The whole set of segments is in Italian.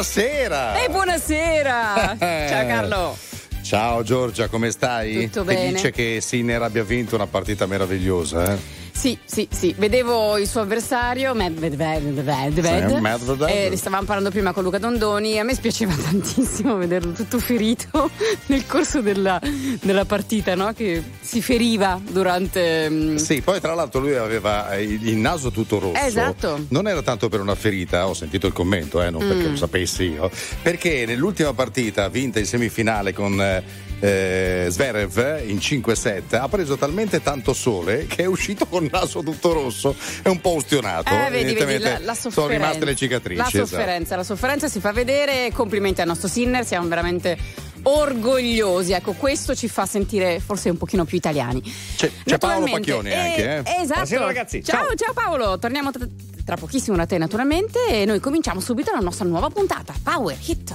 Buonasera. Buonasera. Ciao Carlo. Ciao Giorgia, come stai? Tutto bene. Felice che Sinner abbia vinto una partita meravigliosa, eh? Sì, vedevo il suo avversario Medvedev. Ne stavamo parlando prima con Luca Dondoni. A me spiaceva tantissimo vederlo tutto ferito nel corso della partita, no? Che si feriva durante. Sì, poi tra l'altro lui aveva il naso tutto rosso. Esatto. Non era tanto per una ferita, ho sentito il commento, non perché lo sapessi io. Perché nell'ultima partita vinta in semifinale con Zverev in 5-7 ha preso talmente tanto sole che è uscito con il naso tutto rosso, è un po' ustionato, vedi, sono rimaste le cicatrici, la sofferenza si fa vedere. Complimenti al nostro Sinner, siamo veramente orgogliosi, ecco, questo ci fa sentire forse un pochino più italiani. C'è Paolo Pacchioni anche, esatto. Buonasera ragazzi, ciao Paolo, torniamo tra pochissimo da te naturalmente e noi cominciamo subito la nostra nuova puntata Power Hit.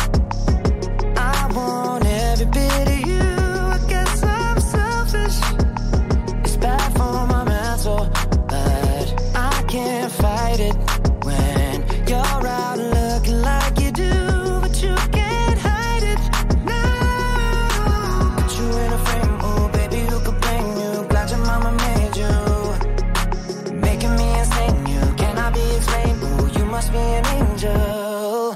I want every bit of you. I guess I'm selfish. It's bad for my mental, but I can't fight it when you're out looking like you do, but you can't hide it. No, put you in a frame, oh baby, who could blame you? Glad your mama made you, making me insane. Oh, you must be an angel.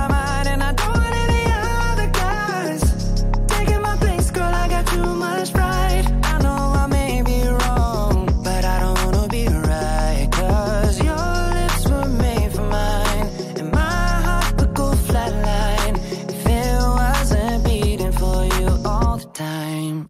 mind, and I don't want any other guys taking my place, girl, I got too much pride. I know I may be wrong, but I don't wanna be right, 'cause your lips were made for mine, and my heart would go flatline time.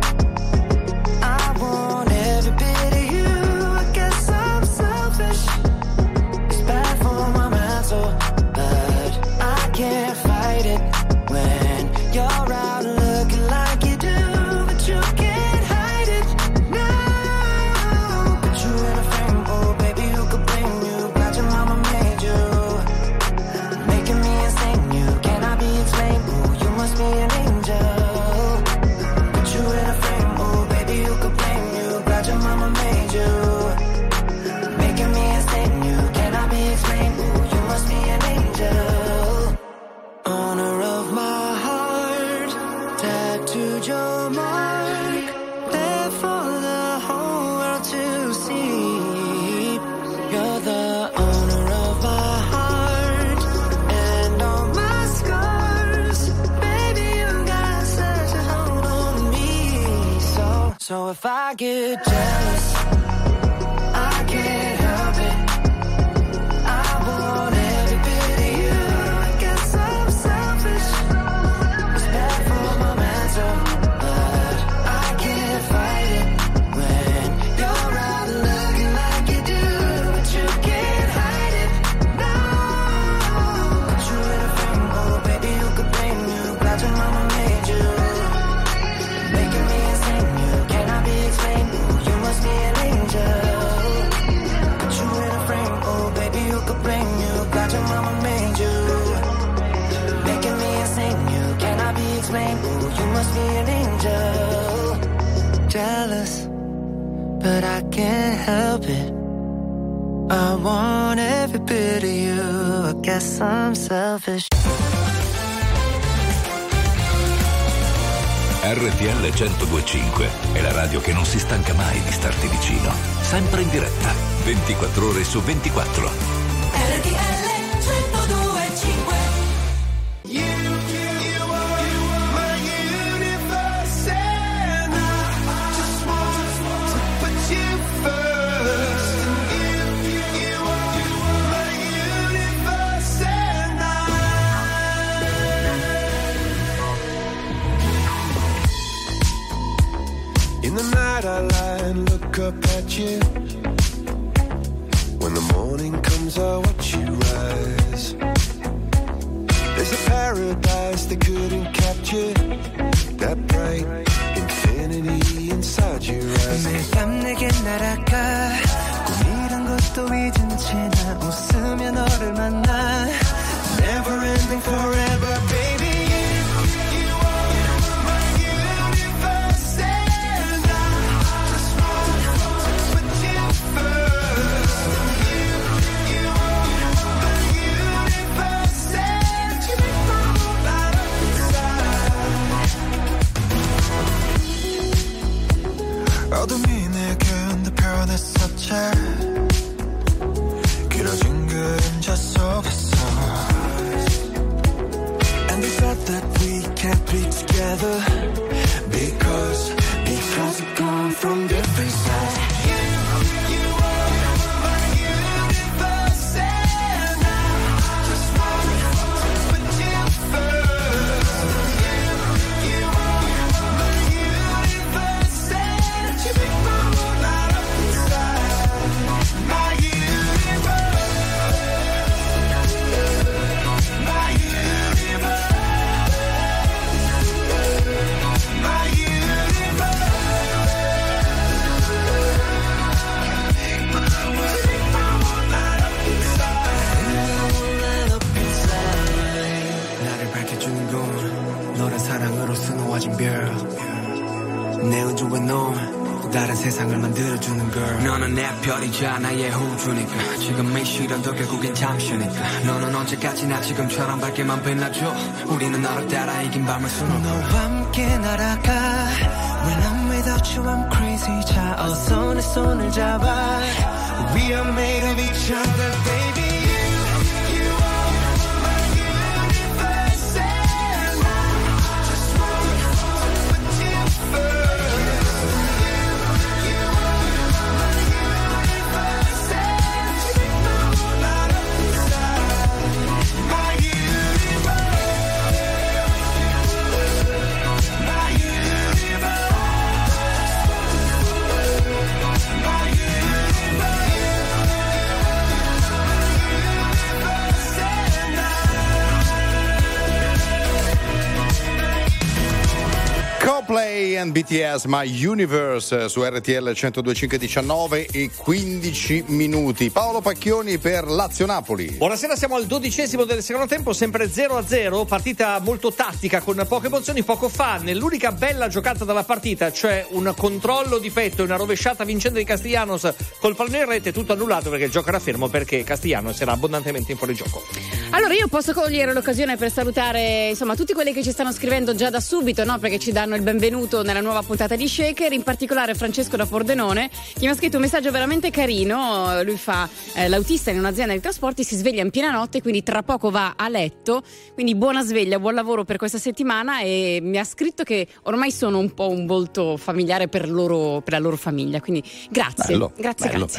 I want every bit of you. I guess I'm selfish. It's bad for my mental, but I can't fight it when you're out looking like you do, but you can't hide it. No, put you in a frame, oh baby, who could blame you? Glad your mama made you. Must be an angel. Put you in a frame, oh baby, who could blame you? Glad your mama made you, making me insane. You cannot be explained, oh you must be an angel. Honor of my heart, tattooed your mark, there for the whole world to see. You're the honor of my heart, and all my scars. So if I get jealous, I can't help it. I want every bit of you. I guess I'm selfish. It's bad for my mental, but I can't fight it when you're out looking like you do, but you can't hide it. No, put you in a frame, oh baby, who could blame you? Glad your mama made you, making me insane. You must be an angel. Put you in a frame, oh baby, who could blame you? Glad your mama made you, making me insane. You cannot be explained, oh you must be an angel. Jealous, but I can't help it. I want every bit of you. I guess I'm selfish. RTL 102.5 è la radio che non si stanca mai di starti vicino, sempre in diretta, 24 ore su 24. RTL 102.5. In the night I lie and look up at you. When the morning comes I watch you rise. There's a paradise they couldn't capture, that bright infinity inside your eyes. 매일 밤 내게 날아가 꿈이란 것도 잊은 채 나 웃으며 너를 만나. Never ending forever baby. 어둠이 내겐 더 변했었지. 길어진 그림자 속에서 And they thought that we can't be together Because we've come from different sides. 내 우주가 넌 다른 세상을 만들어주는 girl. 너는 내 별이자 나의 호주니까 지금 이 시련도 결국엔 잠시니까. 너는 언제까지나 지금처럼 밝게만 빛나줘. 우리는 너를 따라 이긴 밤을 수놓아. 너와 함께 날아가. When I'm without you I'm crazy. 자 어서 내 손을 잡아. We are made of each other baby. Play and BTS My Universe su RTL 102.5. 19:15. Paolo Pacchioni per Lazio Napoli. Buonasera, siamo al 12° del secondo tempo, sempre 0-0, partita molto tattica con poche emozioni. Poco fa, nell'unica bella giocata della partita, cioè un controllo di petto e una rovesciata vincente di Castiglianos col pallone in rete, tutto annullato perché il gioco era fermo, perché Castiglianos era abbondantemente in fuorigioco. Allora io posso cogliere l'occasione per salutare insomma tutti quelli che ci stanno scrivendo già da subito, no? Perché ci danno il benvenuto nella nuova puntata di Shaker, in particolare Francesco da Pordenone, che mi ha scritto un messaggio veramente carino. Lui fa l'autista in un'azienda di trasporti, si sveglia in piena notte, quindi tra poco va a letto, quindi buona sveglia, buon lavoro per questa settimana, e mi ha scritto che ormai sono un po' un volto familiare per la loro famiglia, quindi grazie, grazie. Bello.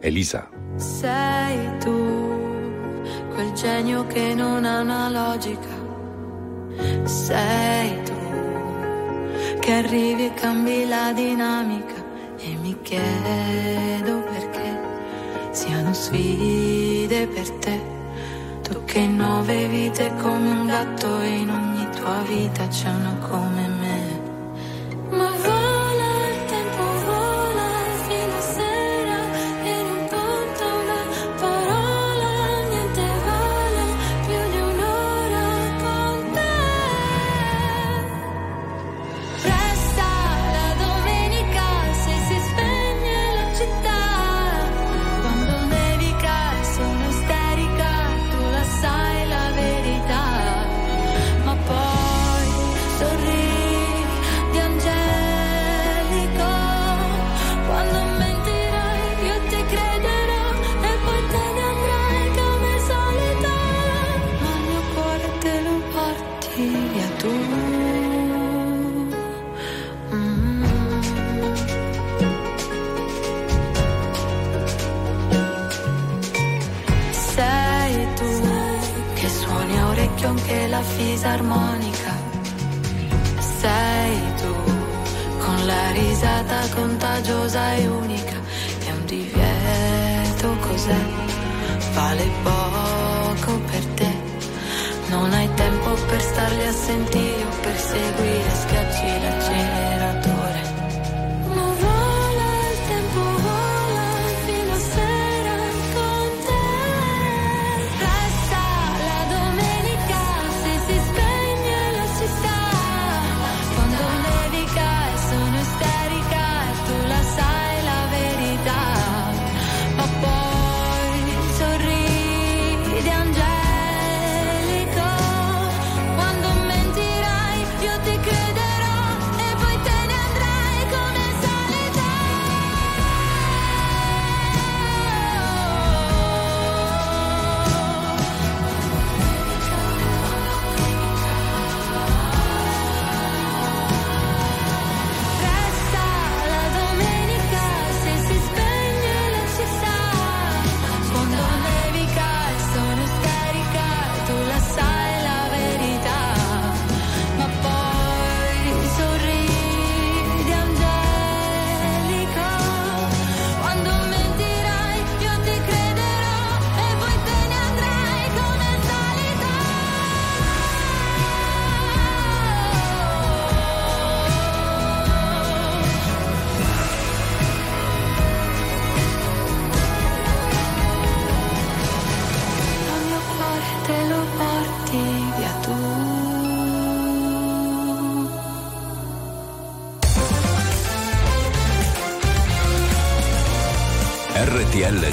Elisa. Sei tu, quel genio che non ha una logica, sei tu che arrivi e cambi la dinamica, e mi chiedo perché siano sfide per te, tu che in 9 vite come un gatto, in ogni tua vita c'è una come me. Ma vola il tempo, vola fino a sera e non conta una parola, niente vale più di un'ora con te. Resta la domenica se si spegne la città, quando nevica sono isterica, tu la sai la verità, ma poi sorridi. occhio anche la fisarmonica. Sei tu, con la risata contagiosa e unica. È un divieto, cos'è? Vale poco per te. Non hai tempo per starli a sentire o per seguire, schiacci l'acceleratore. Ma vola, il tempo vola fino a sera con te. Resta la domenica se si spegne la città. Quando nevica e sono isterica e tu la sai la verità. Ma poi sorride Angela. RTL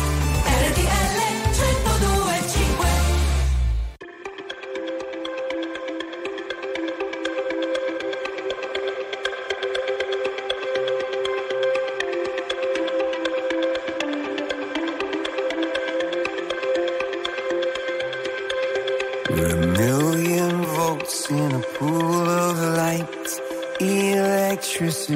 RTL 102.5. A million volts in a pool of light, electricity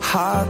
Heart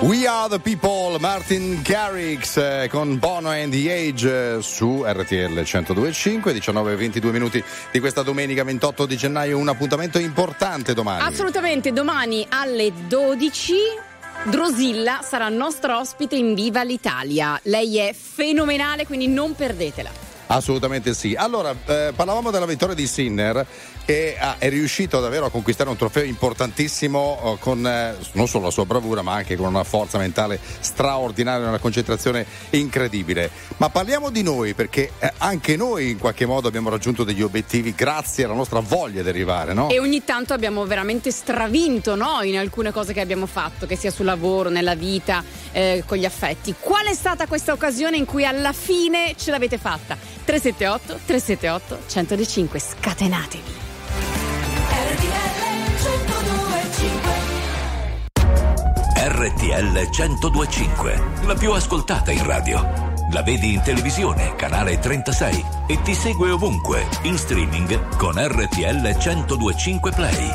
We Are The People, Martin Garrix con Bono and the Age su RTL 102.5, 19:22 minuti di questa domenica 28 di gennaio, un appuntamento importante domani. Assolutamente, domani alle 12 Drosilla sarà nostra ospite in Viva l'Italia. Lei è fenomenale, quindi non perdetela. Assolutamente sì. Allora, parlavamo della vittoria di Sinner, che è riuscito davvero a conquistare un trofeo importantissimo con non solo la sua bravura, ma anche con una forza mentale straordinaria, una concentrazione incredibile. Ma parliamo di noi, perché anche noi in qualche modo abbiamo raggiunto degli obiettivi grazie alla nostra voglia di arrivare, no? E ogni tanto abbiamo veramente stravinto, no? In alcune cose che abbiamo fatto, che sia sul lavoro, nella vita, con gli affetti. Qual è stata questa occasione in cui alla fine ce l'avete fatta? 378-378-105, scatenatevi. RTL 102.5, la più ascoltata in radio. La vedi in televisione, canale 36, e ti segue ovunque, in streaming con RTL 102.5 Play.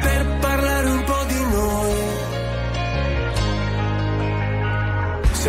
per parlare un po' di noi? Se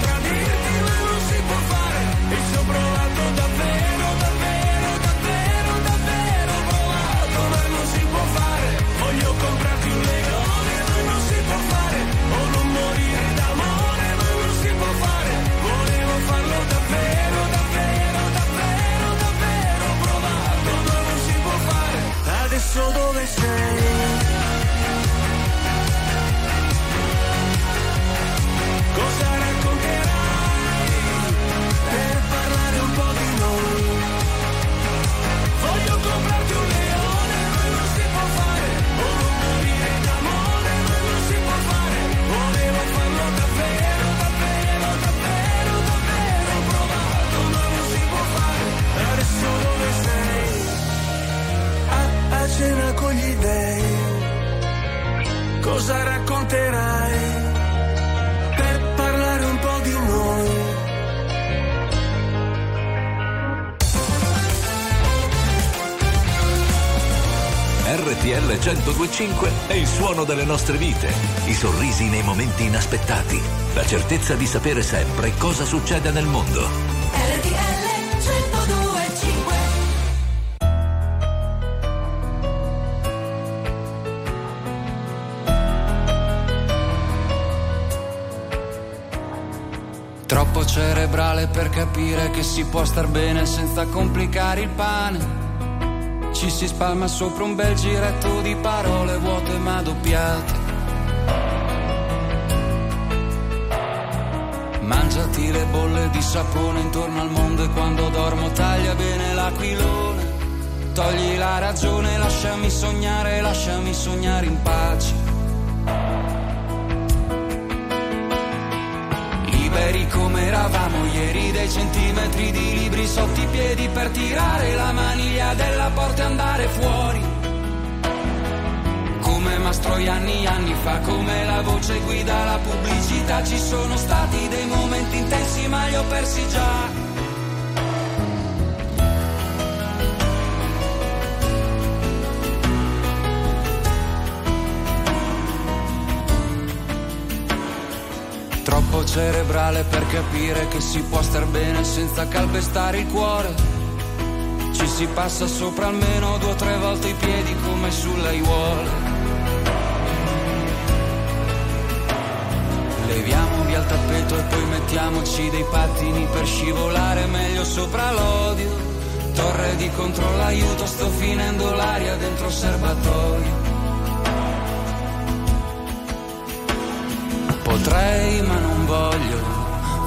tradirti ma non si può fare, e ci ho provato davvero, davvero, davvero, davvero provato, ma non si può fare. Voglio comprarti un leone ma non si può fare, o non morire d'amore ma non si può fare, volevo farlo davvero, davvero, davvero, davvero provato, ma non si può fare. Adesso dove sei? Cosa racconterai per parlare un po' di noi? Voglio comprarti un leone ma non si può fare, o non morire d'amore ma non si può fare, volevo farlo davvero, davvero, davvero, davvero provato, ma non si può fare. Adesso dove sei? A cena con gli dèi, cosa racconterai per parlare un po' di noi? RTL 102.5 è il suono delle nostre vite, i sorrisi nei momenti inaspettati, la certezza di sapere sempre cosa succede nel mondo. Troppo cerebrale per capire che si può star bene senza complicare il pane. Ci si spalma sopra un bel giretto di parole vuote ma doppiate. Mangiati le bolle di sapone intorno al mondo e quando dormo taglia bene l'aquilone. Togli la ragione, lasciami sognare in pace. poveri come eravamo ieri, dei centimetri di libri sotto i piedi per tirare la maniglia della porta e andare fuori. Come Mastroianni anni fa, come la voce guida la pubblicità, ci sono stati dei momenti intensi ma li ho persi già. Troppo cerebrale per capire che si può star bene senza calpestare il cuore. Ci si passa sopra almeno 2 o 3 volte i piedi come sull'aiuola. Leviamo via il tappeto e poi mettiamoci dei pattini per scivolare meglio sopra l'odio. Torre di controllo, aiuto, sto finendo l'aria dentro il serbatoio. Potrei ma non voglio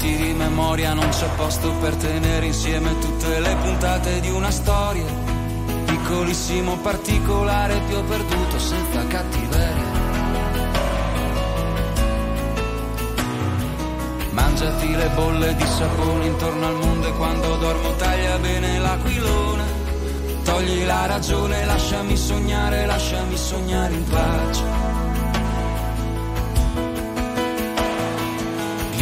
Di memoria non c'è posto per tenere insieme tutte le puntate di una storia, piccolissimo particolare ti ho perduto senza cattiveria. Mangiati le bolle di sapone intorno al mondo e quando dormo taglia bene l'aquilone, togli la ragione, lasciami sognare in pace.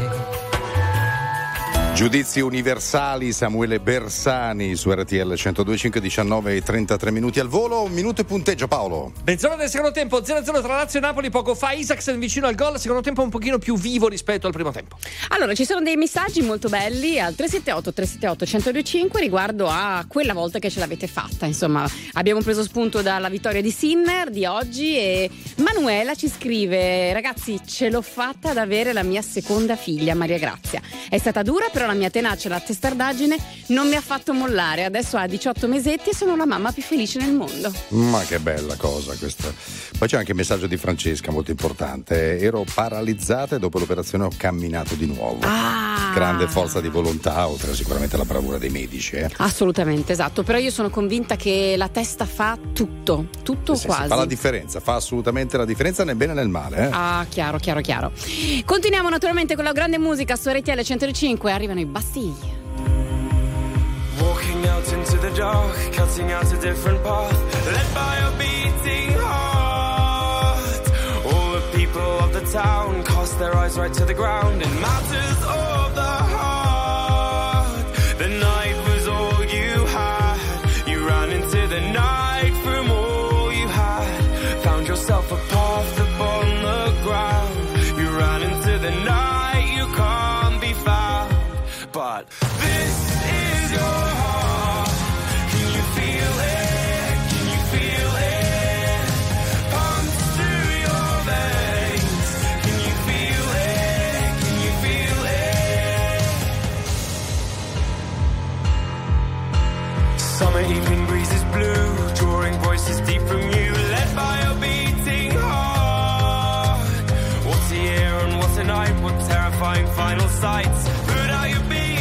più. Giudizi universali, Samuele Bersani su RTL 102.5, 19:33 minuti al volo, un minuto e punteggio Paolo. Mezz'ora del secondo tempo, 0-0 tra Lazio e Napoli, poco fa Isak vicino al gol, secondo tempo un pochino più vivo rispetto al primo tempo. Allora ci sono dei messaggi molto belli al 378-378-1025 riguardo a quella volta che ce l'avete fatta, insomma abbiamo preso spunto dalla vittoria di Sinner di oggi e Manuela ci scrive: ragazzi ce l'ho fatta ad avere la mia seconda figlia Maria Grazia, è stata dura però la mia tenacia e la testardaggine non mi ha fatto mollare, adesso ha 18 mesetti e sono la mamma più felice nel mondo. Ma che bella cosa questa. Poi c'è anche il messaggio di Francesca molto importante: ero paralizzata e dopo l'operazione ho camminato di nuovo. Grande forza di volontà, oltre sicuramente alla bravura dei medici Assolutamente, esatto, però io sono convinta che la testa fa tutto sì, quasi sì, fa la differenza, fa assolutamente la differenza nel bene e nel male Chiaro. Continuiamo naturalmente con la grande musica su RTL 105, arrivano i Bastille. Walking out into the dark, cutting out a different path, led by a beating heart. All the people of the town cast their eyes right to the ground. It matters of the heart. The night was all you had. You ran into the night from all you had. Found yourself a path upon the ground. You ran into the night you can't be found. But this is your heart. Can you feel it? Can you feel it? Pumps through your veins. Can you feel it? Can you feel it? Summer evening breezes blue, drawing voices deep from you, led by a beating heart. What's a year and what's a night? What terrifying final sights? Who'd I be?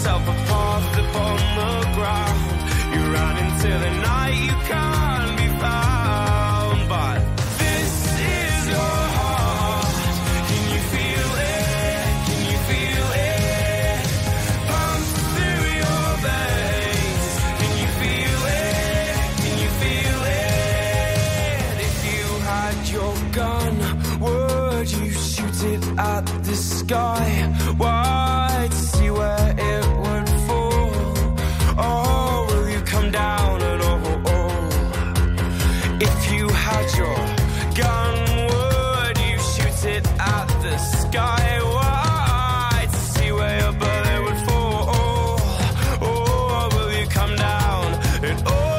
yourself apart, flip on the ground. You run into the night, you can't be found, but this is your heart. Can you feel it? Can you feel it? Pumps through your veins. Can you feel it? Can you feel it? If you had your gun, would you shoot it at the sky? Why? Where it would fall, oh, will you come down at all? If you had your gun, would you shoot it at the sky? Why, to see where your bullet would fall, oh, will you come down at all?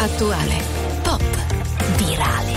Attuale, pop, virale,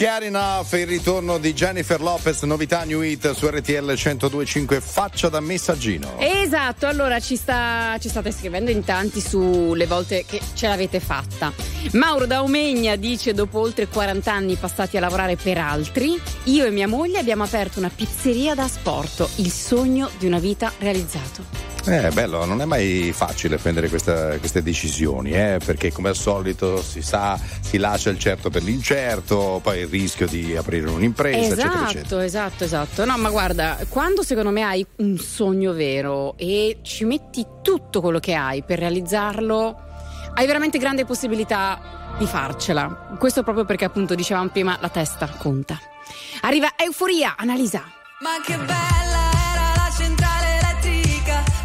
Chiar Enough, il ritorno di Jennifer Lopez, novità new hit su RTL 102.5, faccia da messaggino. Esatto, allora ci state scrivendo in tanti sulle volte che ce l'avete fatta. Mauro Daumegna dice: dopo oltre 40 anni passati a lavorare per altri, io e mia moglie abbiamo aperto una pizzeria da asporto, il sogno di una vita realizzato. Bello, non è mai facile prendere queste decisioni, perché come al solito si sa, si lascia il certo per l'incerto, poi il rischio di aprire un'impresa, esatto. No, ma guarda, quando secondo me hai un sogno vero e ci metti tutto quello che hai per realizzarlo, hai veramente grande possibilità di farcela. Questo proprio perché, appunto, dicevamo prima, la testa conta. Arriva Euforia, Analisa. Ma che bello!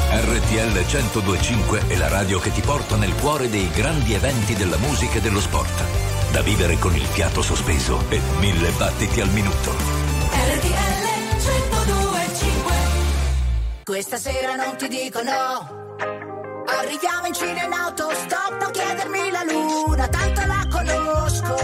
RTL 102.5 è la radio che ti porta nel cuore dei grandi eventi della musica e dello sport. Da vivere con il fiato sospeso e 1000 battiti al minuto. RTL 102.5. Questa sera non ti dico no. A Arriviamo in Cina in autostop, non chiedermi la luna, tanto la conosco.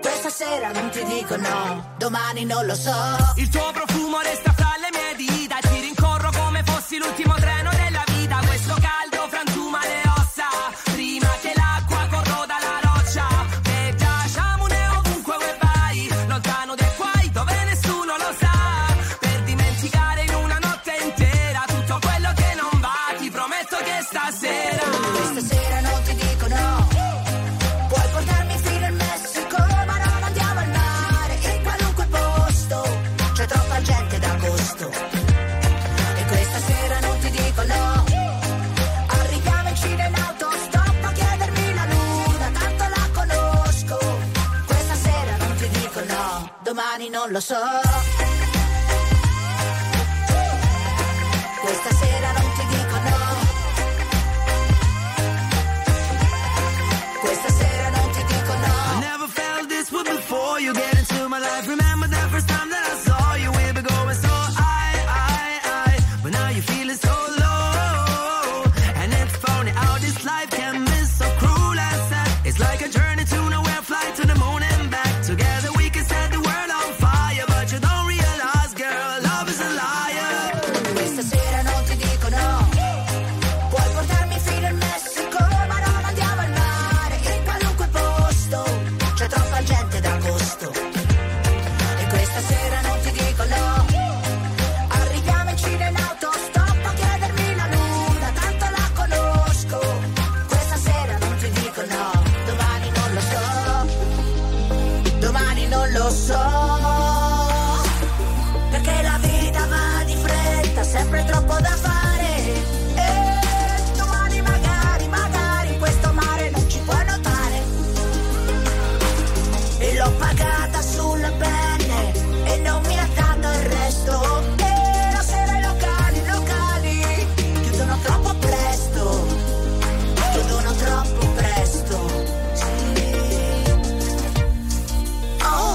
Questa sera non ti dico no, domani non lo so. Il tuo profumo resta fra le mie dita, ti rincorro come fossi l'ultimo treno della vita. Questo caldo frantuma le ossa, prima che l'acqua corroda la roccia. E giacciamone ovunque vai, lontano dai guai dove nessuno lo sa. Per dimenticare in una notte intera tutto quello che non va, ti prometto che stasera, questa sera non ti dico no. Puoi portarmi fino al Messico, ma non andiamo al mare, in qualunque posto c'è troppa gente d'agosto. Domani non lo so. Questa sera non ti dico no. Questa sera non ti dico no. I never felt this way before you get into my life. Remember that first time that I saw you, we were going so I. But now you're feeling so low. And it's funny how this life can be so cruel and sad. It's like a journey to nowhere, flight to the moon and back. Together we can set the world on fire, but you don't realize, girl, love is a liar. Questa sera non ti dico no. Puoi portarmi fino al Messico, ma non andiamo al mare, in qualunque posto c'è troppa gente d'agosto. E questa sera non ti dico no. Arriviamo in Cina in autostop a chiedermi la luna, tanto la conosco. Questa sera non ti dico no, domani non lo so. Domani non lo so. Sempre troppo da fare e domani magari questo mare non ci può notare. E l'ho pagata sulla pelle e non mi ha dato il resto. E la sera i locali chiudono troppo presto. Chiudono troppo presto, sì. Oh.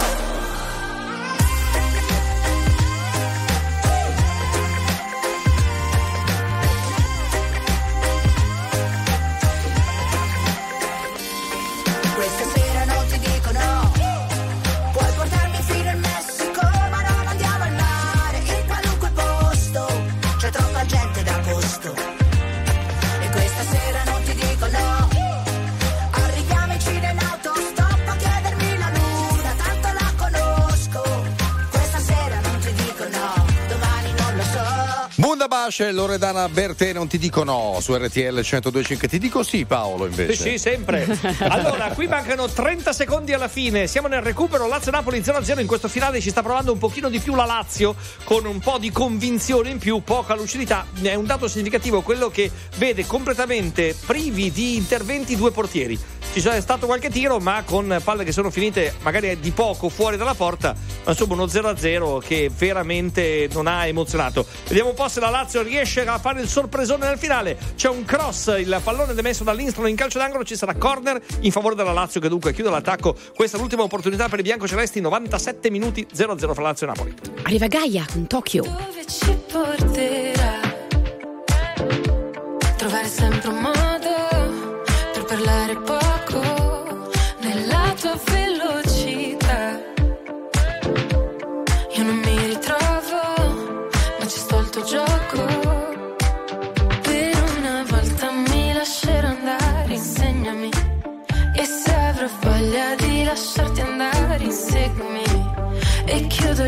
C'è Loredana Bertè, non ti dico no, su RTL 102.5. Ti dico sì, Paolo, invece. Sì, sempre. Allora, qui mancano 30 secondi alla fine. Siamo nel recupero Lazio-Napoli 0-0. In questo finale ci sta provando un pochino di più la Lazio, con un po' di convinzione in più, poca lucidità. È un dato significativo quello che vede completamente privi di interventi due portieri. Ci è stato qualche tiro, ma con palle che sono finite magari di poco fuori dalla porta. Insomma, uno 0-0 che veramente non ha emozionato. Vediamo un po' se la Lazio riesce a fare il sorpresone nel finale. C'è un cross, il pallone demesso dall'Instron in calcio d'angolo, ci sarà corner in favore della Lazio, che dunque chiude l'attacco. Questa è l'ultima opportunità per i biancocelesti. 97 minuti 0-0 fra Lazio e Napoli. Arriva Gaia con Tokyo. Dove ci porterà? Trovare sempre un modo per parlare poco nella tua velocità. Io non mi ritrovo, ma ci sto al tuo gioco. Per una volta mi lascerò andare, insegnami. E se avrò voglia di lasciarti andare, inseguimi. E chiudo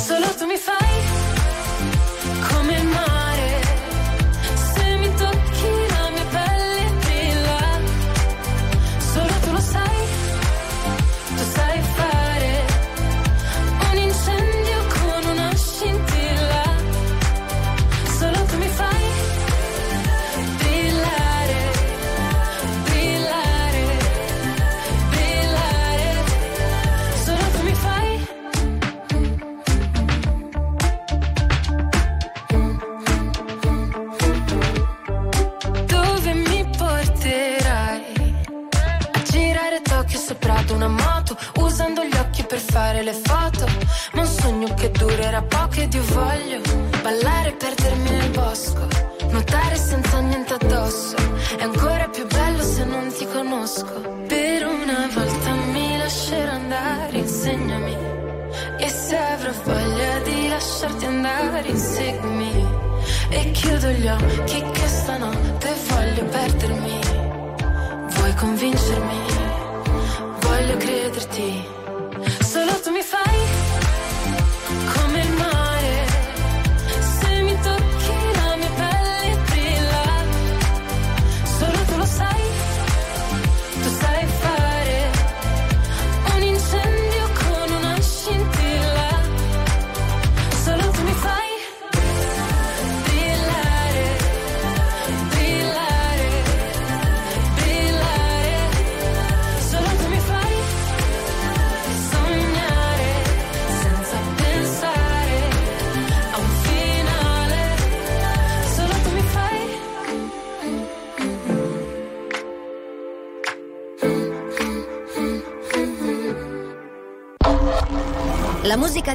Solo tu mi fai come il mare. Se mi tocchi la mia pelle brilla. Solo tu lo sai. Tu sai fare un incendio con una scintilla. Solo tu mi fai brillare, brillare, brillare. Solo tu mi fai. che ho soprato una moto, usando gli occhi per fare le foto, ma un sogno che durerà poco ed io voglio ballare e perdermi nel bosco, nuotare senza niente addosso, è ancora più bello se non ti conosco. Per una volta mi lascerò andare, insegnami, e se avrò voglia di lasciarti andare, inseguimi, e chiudo gli occhi che stanotte voglio perdermi. Vuoi convincermi? Voglio crederti. Solo tu mi fai come il mare, se mi tocchi la mia pelle brilla. Solo tu lo sai, tu sai fare un incendio con una scintilla. Solo tu mi fai la musica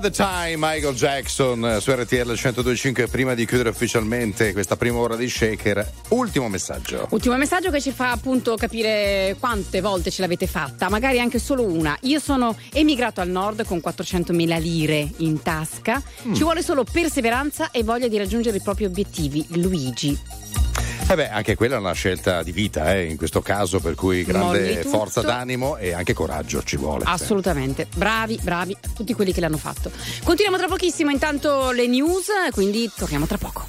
The Time, Michael Jackson su RTL 102.5. Prima di chiudere ufficialmente questa prima ora di Shaker, ultimo messaggio che ci fa appunto capire quante volte ce l'avete fatta, magari anche solo una. Io sono emigrato al nord con 400.000 lire in tasca, ci vuole solo perseveranza e voglia di raggiungere i propri obiettivi. Luigi. beh, anche quella è una scelta di vita, in questo caso, per cui grande forza d'animo e anche coraggio ci vuole. Assolutamente, bravi tutti quelli che l'hanno fatto. Continuiamo tra pochissimo, intanto le news, quindi torniamo tra poco.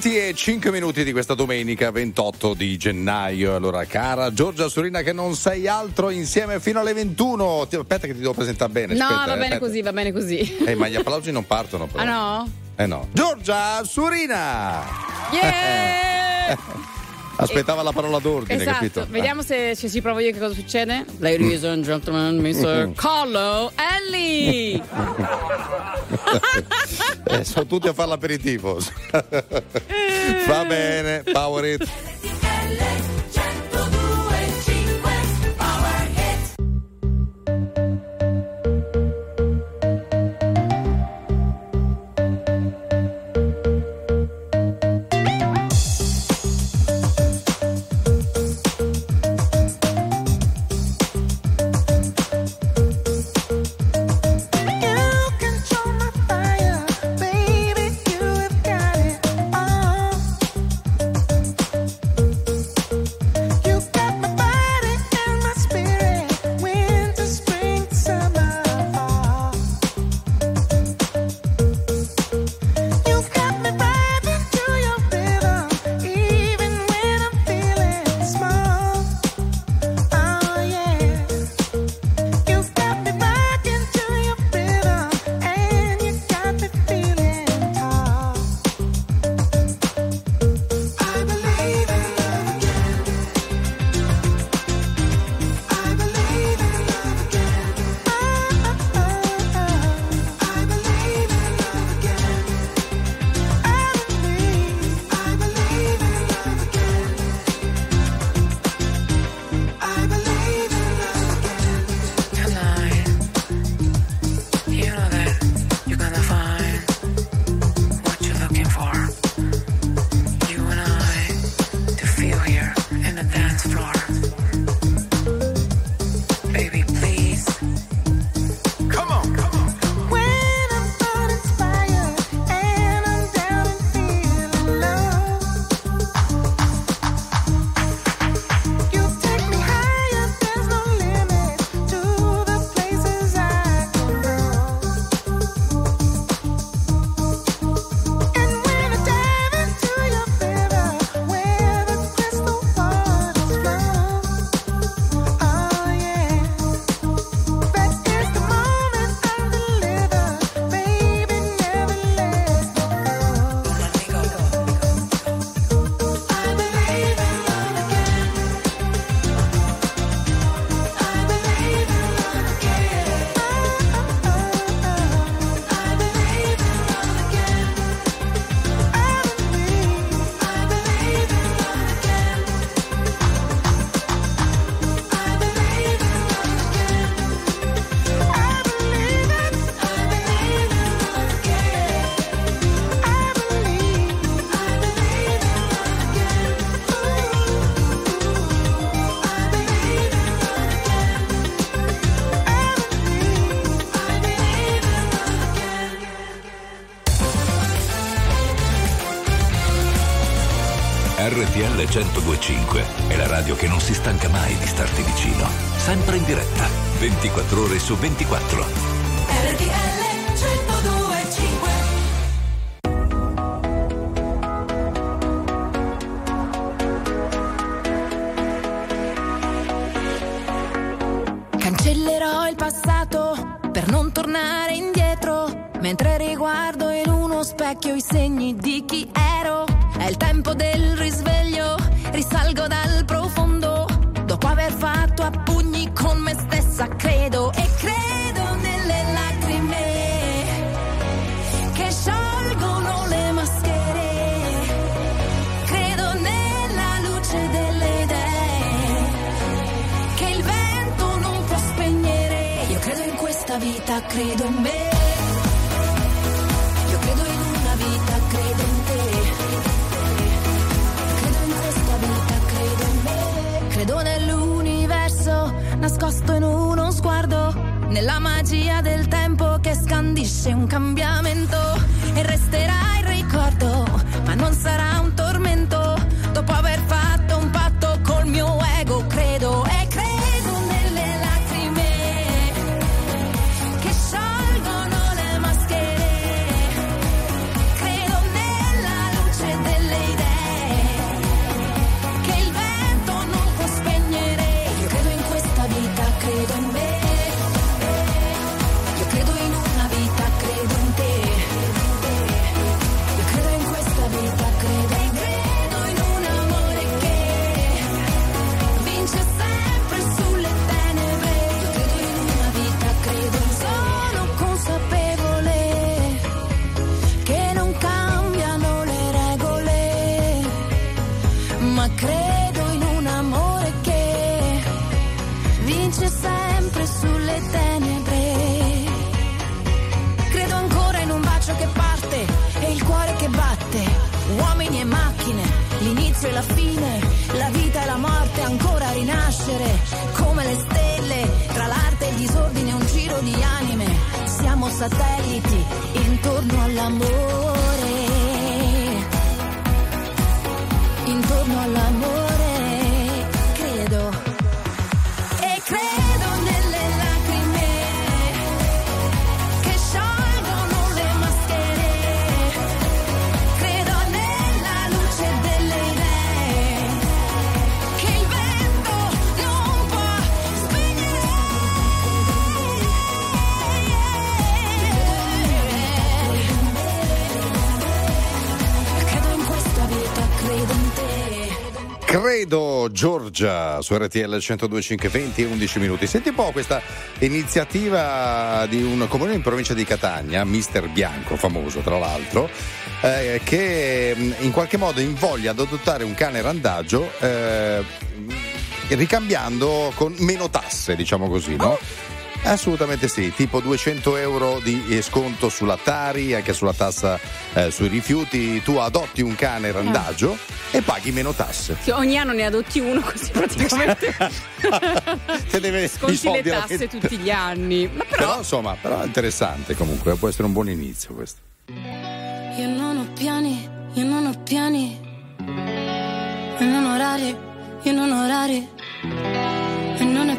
E 5 minuti di questa domenica 28 di gennaio. Allora, cara Giorgia Surina, che non sei altro, insieme fino alle 21. Aspetta che ti devo presentare bene. No, aspetta, va bene così. Ma gli applausi non partono però. Ah no? No. Giorgia Surina! Yeah! Aspettava la parola d'ordine, esatto, capito? Vediamo se ci provo io che cosa succede. Ladies and gentlemen, Mr. Carlo Ellie. Sono tutti a fare l'aperitivo. Va bene, power it. RTL 102.5 è la radio che non si stanca mai di starti vicino, sempre in diretta, 24 ore su 24. RTL 102.5. Cancellerò il passato per non tornare indietro, mentre riguardo in uno specchio i segni di chi ero. È il tempo del risveglio, risalgo dal profondo, dopo aver fatto a pugni con me stessa, credo e credo nelle lacrime che sciolgono le maschere, credo nella luce delle idee che il vento non può spegnere. Io credo in questa vita, credo in me. Io credo in una vita, credo in te. Credo nell'universo nascosto in uno sguardo, nella magia del tempo che scandisce un cambiamento, e resterà il ricordo, ma non sarà un tormento, dopo aver fatto un patto col mio ego, credo e credo nelle lacrime che sciolgono le maschere, credo nella luce delle idee che il vento non può spegnere. Io credo in questa vita, credo in me. Uomini e macchine, l'inizio e la fine, la vita e la morte, ancora rinascere, come le stelle, tra l'arte e il disordine un giro di anime, siamo satelliti intorno all'amore, intorno all'amore, credo e credo. Credo, Giorgia, su RTL 102.5, 20 e 11 minuti. Senti un po' questa iniziativa di un comune in provincia di Catania, Mister Bianco, famoso tra l'altro, che in qualche modo invoglia ad adottare un cane randagio, ricambiando con meno tasse, diciamo così, no? Oh. Assolutamente sì, tipo 200 euro di sconto sulla Tari, anche sulla tassa sui rifiuti. Tu adotti un cane randagio e paghi meno tasse. Sì, ogni anno ne adotti uno, così praticamente te deve sconti le tasse tutti gli anni. Ma però insomma, però interessante comunque, può essere un buon inizio questo. Io non ho piani, e non orari, io non ho orari. E non è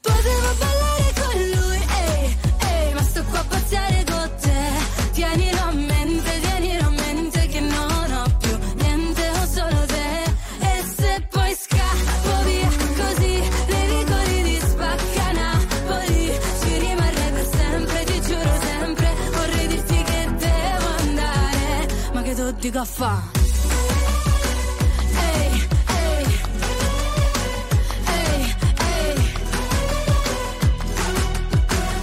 Potevo ballare con lui, ehi, ehi, ma sto qua a pazziare con te. Tienilo a me. Di gaffa. Ehi, ehi, ehi, ehi.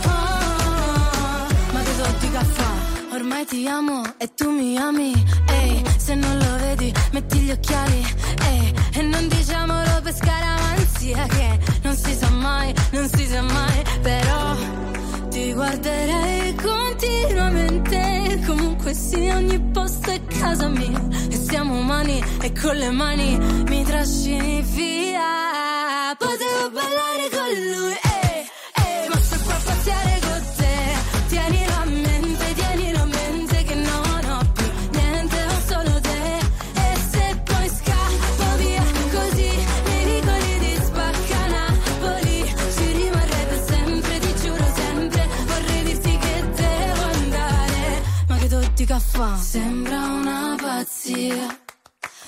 Oh, ma che so di gaffa. Ormai ti amo e tu mi ami. Ehi, se non lo vedi metti gli occhiali. Ehi, e non diciamolo per scaramanzia, che non si sa mai, non si sa mai. Però ti guarderei continuamente, comunque sia, ogni posto è casa mia. E siamo umani e con le mani mi trascini via. Potevo ballare con lui, ehi, ehi, ma sto qua a pazziare con te. Tienilo a mente, tienilo a mente, che non ho più niente, ho solo te. E se poi scappo via così, nei vicoli di Spacca Napoli, ci rimarrei per sempre, ti giuro sempre. Vorrei dirti che devo andare, ma che tutti caffè. Sembra una pazzia,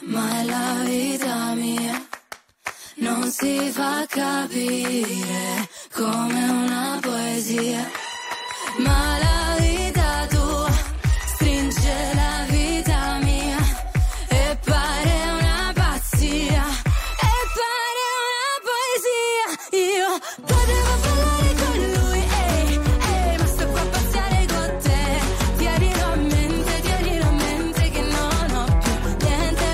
ma è la vita mia. Non si fa capire come una poesia, ma la vita tua stringe la vita mia e pare una pazzia, e pare una poesia. Io potevo parlare con lui, ehi, ehi, ma sto qua a pazziare con te. Tienilo a mente che non ho più niente, ho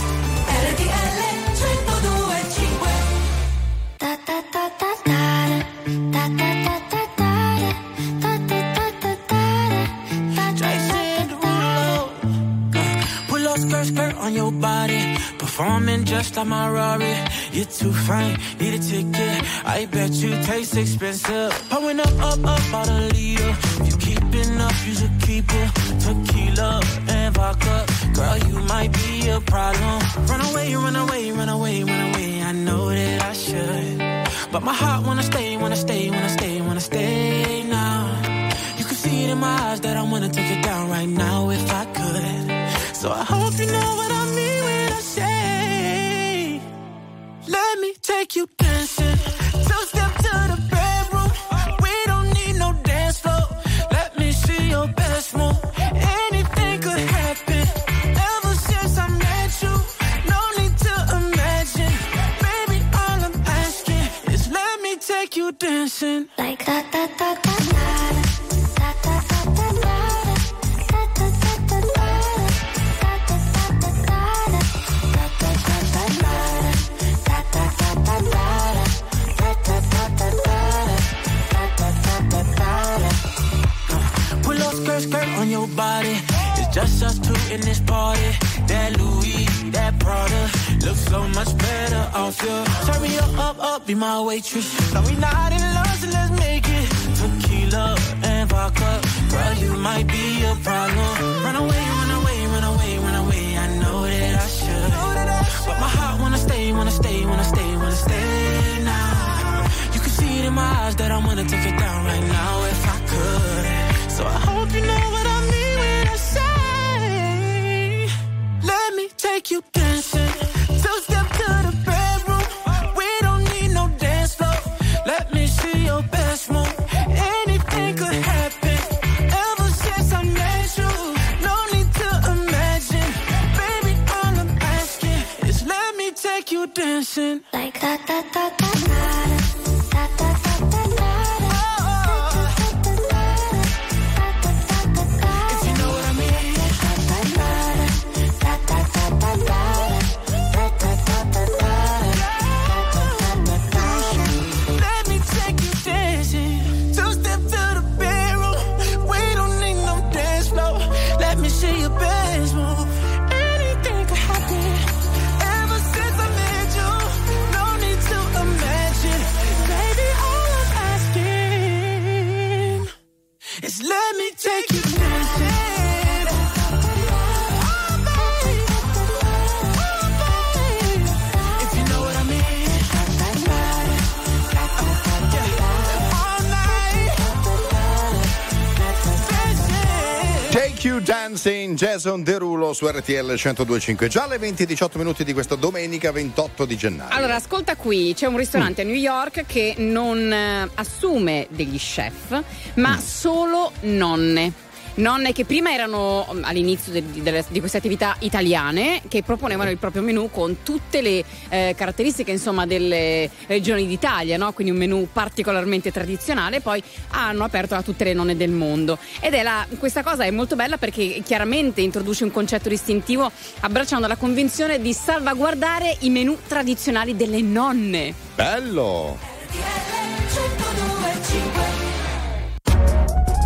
RTL 102.5. Ta ta ta ta ta ta. Skirt, skirt on your body, performing just like my Rari. You're too fine, need a ticket. I bet you taste expensive. Pouring up, up, up out a leader. If you keeping up, you should keep it. Tequila and vodka, girl, you might be a problem. Run away, run away, run away, run away. I know that I should, but my heart wanna stay, wanna stay, wanna stay, wanna stay now. You can see it in my eyes that I wanna take it down right now if I could. So I hope you know what I mean when I say, let me take you dancing, two-step to the bedroom, we don't need no dance floor, let me see your best move, anything could happen, ever since I met you, no need to imagine, baby all I'm asking is let me take you dancing, like that, that, that, that, that. Skirt, skirt on your body. It's just us two in this party. That Louis, that Prada, looks so much better off you. Turn me up, up, up, be my waitress. Now we not in love, so let's make it. Tequila and vodka, girl, you might be a problem. Run away, run away, run away, run away. I know that I should, but my heart wanna stay, wanna stay, wanna stay, wanna stay now. You can see it in my eyes that I wanna take it down right now if I could. So I hope you know what I mean when I say, let me take you dancing, two-step to the bedroom, we don't need no dance floor, let me see your best move, anything could happen, ever since I met you, no need to imagine, baby all I'm asking is let me take you dancing, like that, that, that, that, that, that. Let me take you dancing. Oh, baby. Oh, baby. If you know what I mean. All night. Take you dancing, Jason Derulo su RTL 102.5. Già alle 20:18 minuti di questa domenica 28 di gennaio. Allora, ascolta qui, c'è un ristorante a New York che non assume degli chef, ma solo nonne. Nonne che prima erano all'inizio di queste attività italiane che proponevano il proprio menù con tutte le caratteristiche, insomma, delle regioni d'Italia, no? Quindi un menù particolarmente tradizionale. Poi hanno aperto a tutte le nonne del mondo ed è questa cosa è molto bella perché chiaramente introduce un concetto distintivo abbracciando la convinzione di salvaguardare i menù tradizionali delle nonne. Bello!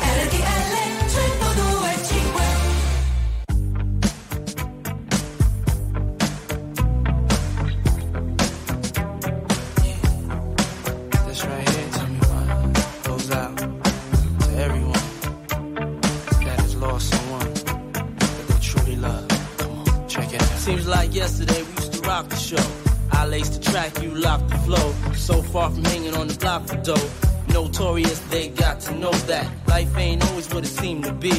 RTL 102.5. So far from hanging on the block for dough. Notorious, they got to know that life ain't always what it seemed to be.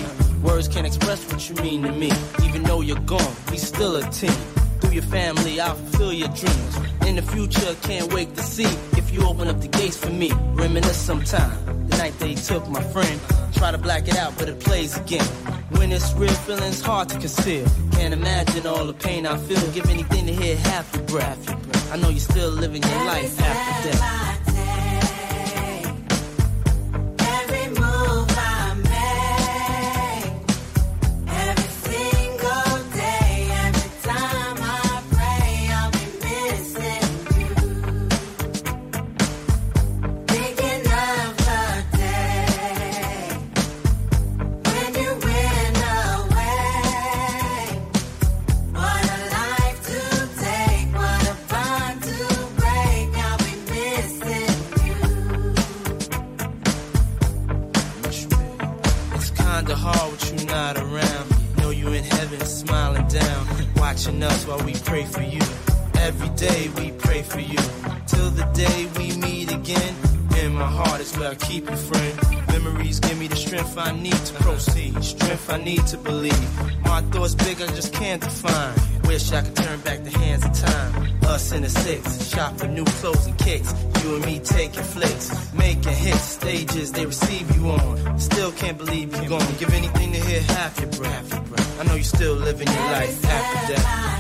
Words can't express what you mean to me. Even though you're gone, we still a team. Through your family, I'll fulfill your dreams. In the future, can't wait to see if you open up the gates for me. Reminisce sometime, the night they took my friend. Try to black it out, but it plays again. When it's real, feeling's hard to conceal. Can't imagine all the pain I feel. Give anything to hear half your breath. I know you're still living your life after death. my heart is where I keep you, friend. Memories give me the strength I need to proceed, strength I need to believe. My thoughts big, I just can't define. Wish I could turn back the hands of time. Us in the six, shop for new clothes and kicks. You and me taking flicks, making hits, stages they receive you on. Still can't believe you're gonna give anything to hear half your breath. I know you still living your life after death.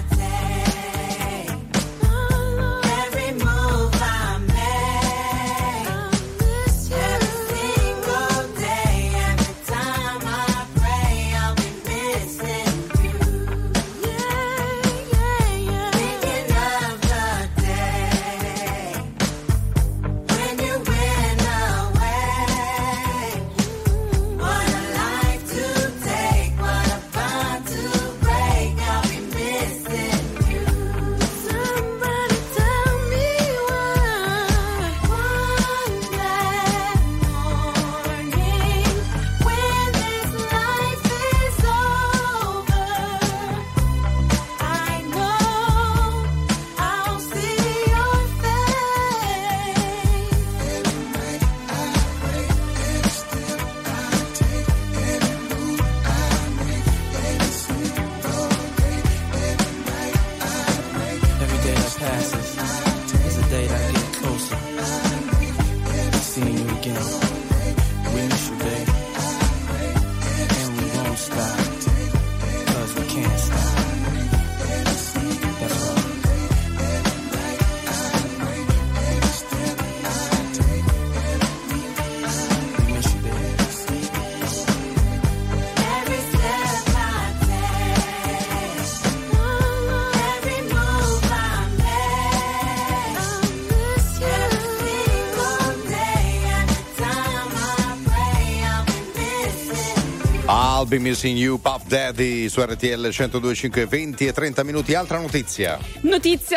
Be Missing You, Puff Daddy, su RTL 102.5, 20 e 30 minuti. Altra notizia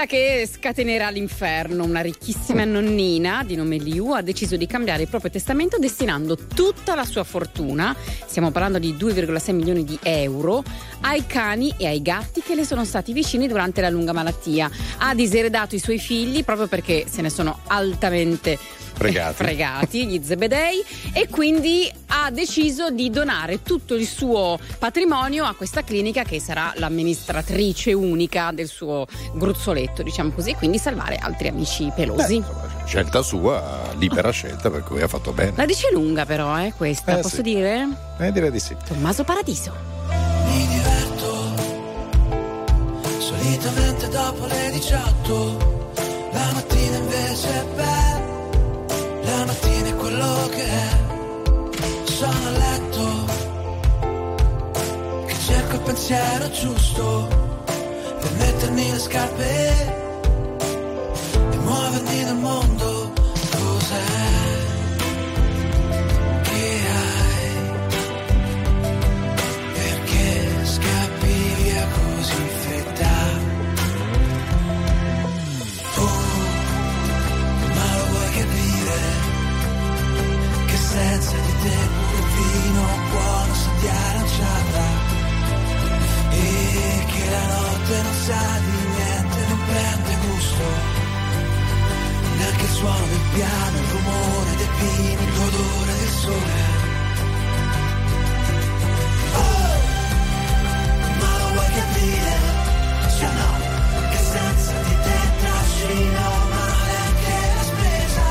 che scatenerà l'inferno. Una ricchissima nonnina di nome Liu ha deciso di cambiare il proprio testamento destinando tutta la sua fortuna, stiamo parlando di 2,6 milioni di euro, ai cani e ai gatti che le sono stati vicini durante la lunga malattia. Ha diseredato i suoi figli proprio perché se ne sono altamente fregati gli zebedei, e quindi ha deciso di donare tutto il suo patrimonio a questa clinica che sarà l'amministratrice unica del suo gruzzoletto, diciamo così, quindi salvare altri amici pelosi. Beh, scelta sua, libera scelta, per cui ha fatto bene. La dice lunga però questa, posso dire? Direi di sì. Tommaso Paradiso. Mi diverto solitamente dopo le 18, la mattina invece è bella. La mattina è quello che è, sono a letto, che cerco il pensiero giusto, per mettermi le scarpe e muovermi nel mondo. Cos'è che hai? Perché scappi via così in fretta? Senza di te pure vino buono sa di aranciata, e che la notte non sa di niente, non prende gusto, neanche il suono del piano, il rumore dei pini, l'odore del sole. Oh! Ma lo vuoi capire, sì o no, che senza di te trascino male anche la spesa,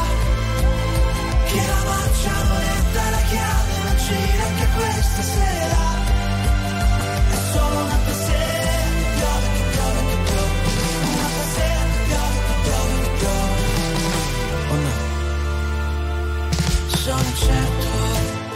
che la mangiamo la chiave non gira anche questa sera, è solo una passeggiata, piove che piove che piove, una passeggiata piove che piove che piove. Oh no, sono certo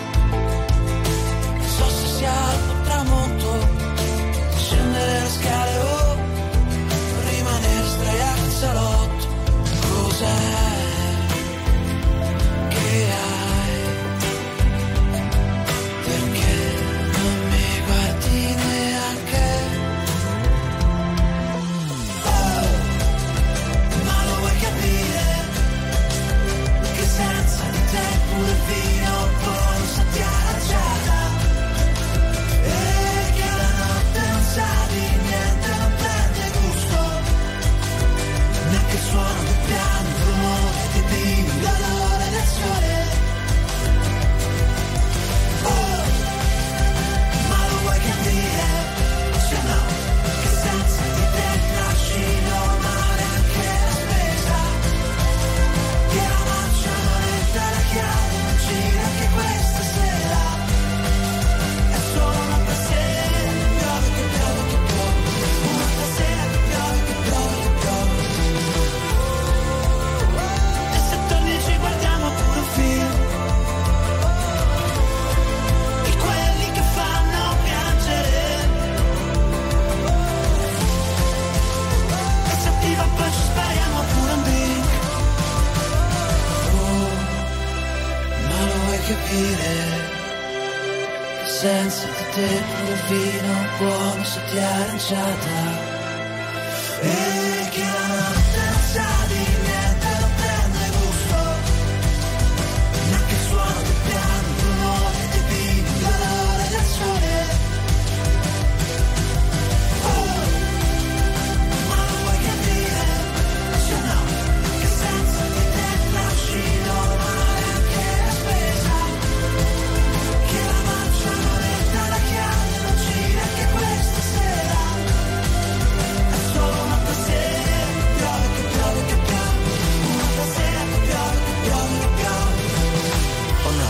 senza di te pure vino buono su di aranciata. E che la notte non sa di niente, non prende gusto, neanche il suono del piano, il rumore di vino, il valore del sole. Oh, ma non vuoi capire, se no, che senza di te trascino male anche la spesa, che la mangio l'oretta, la chiave non gira anche questa sera. È solo una passeria, piove, che piove, che piove, una passeria, che piove, che piove, che piove. Oh no.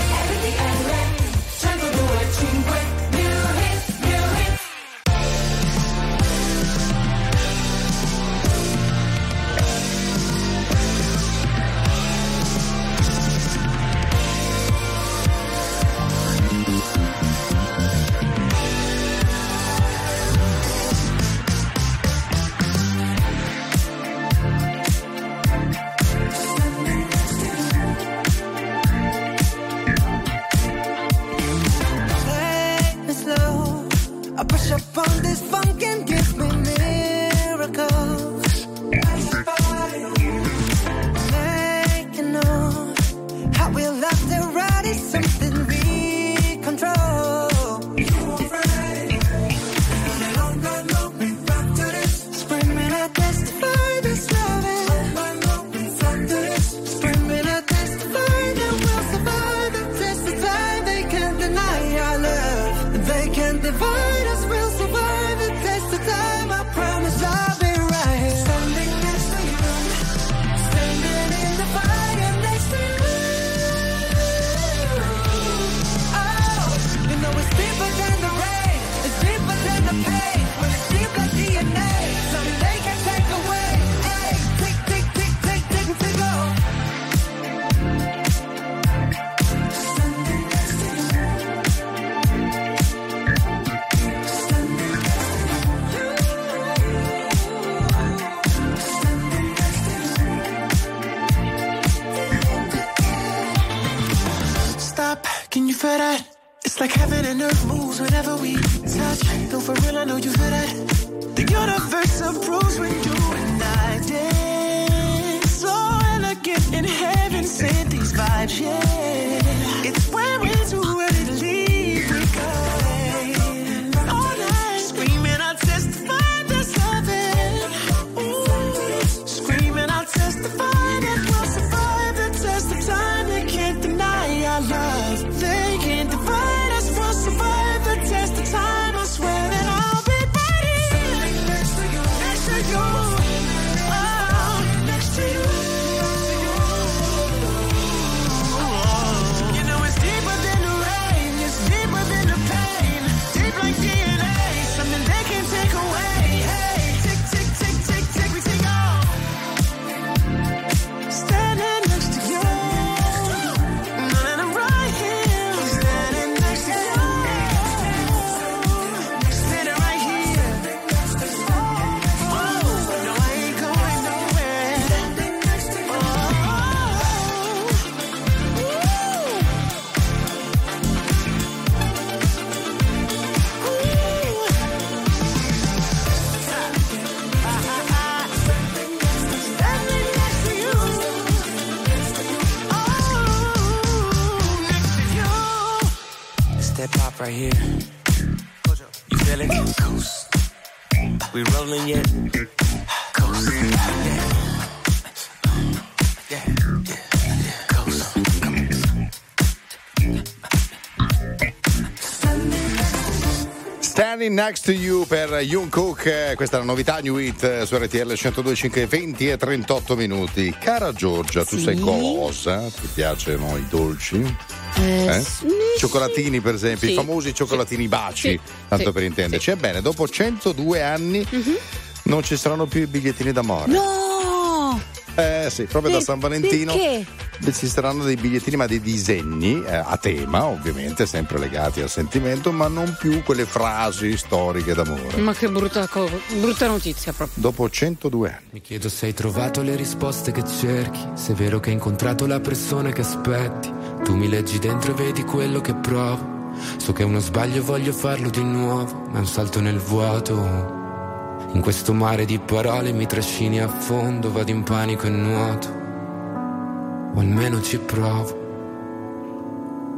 Next to You per Jung Cook, questa è la novità New Hit su RTL 102.5, 20 e 38 minuti. Cara Giorgia, tu sai cosa? Ti piacciono i dolci? Cioccolatini, per esempio, i famosi cioccolatini baci, tanto per intenderci. Ebbene, dopo 102 anni non ci saranno più i bigliettini da Mora. No! Proprio da San Valentino. Perché? ci saranno dei bigliettini, ma dei disegni a tema, ovviamente sempre legati al sentimento, ma non più quelle frasi storiche d'amore. Ma che brutta notizia proprio. Dopo 102 anni. Mi chiedo se hai trovato le risposte che cerchi, se è vero che hai incontrato la persona che aspetti. Tu mi leggi dentro e vedi quello che provo. So che è uno sbaglio e voglio farlo di nuovo, ma è un salto nel vuoto. In questo mare di parole mi trascini a fondo, vado in panico e nuoto, o almeno ci provo.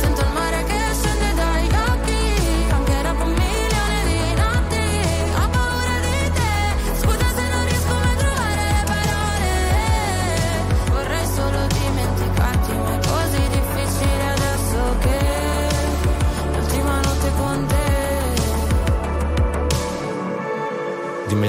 sento il mare che scende dai occhi, camperà con milioni di notti. Ho paura di te, scusa se non riesco mai a trovare le parole. Vorrei solo dimenticarti, ma è così difficile adesso che l'ultima notte con te. Di me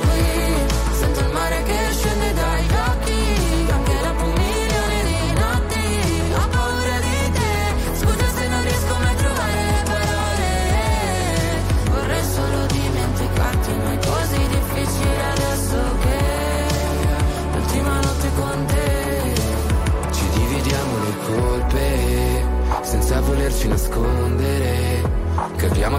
qui sento il mare che scende dai occhi. Senza volerci nascondere, capiamo a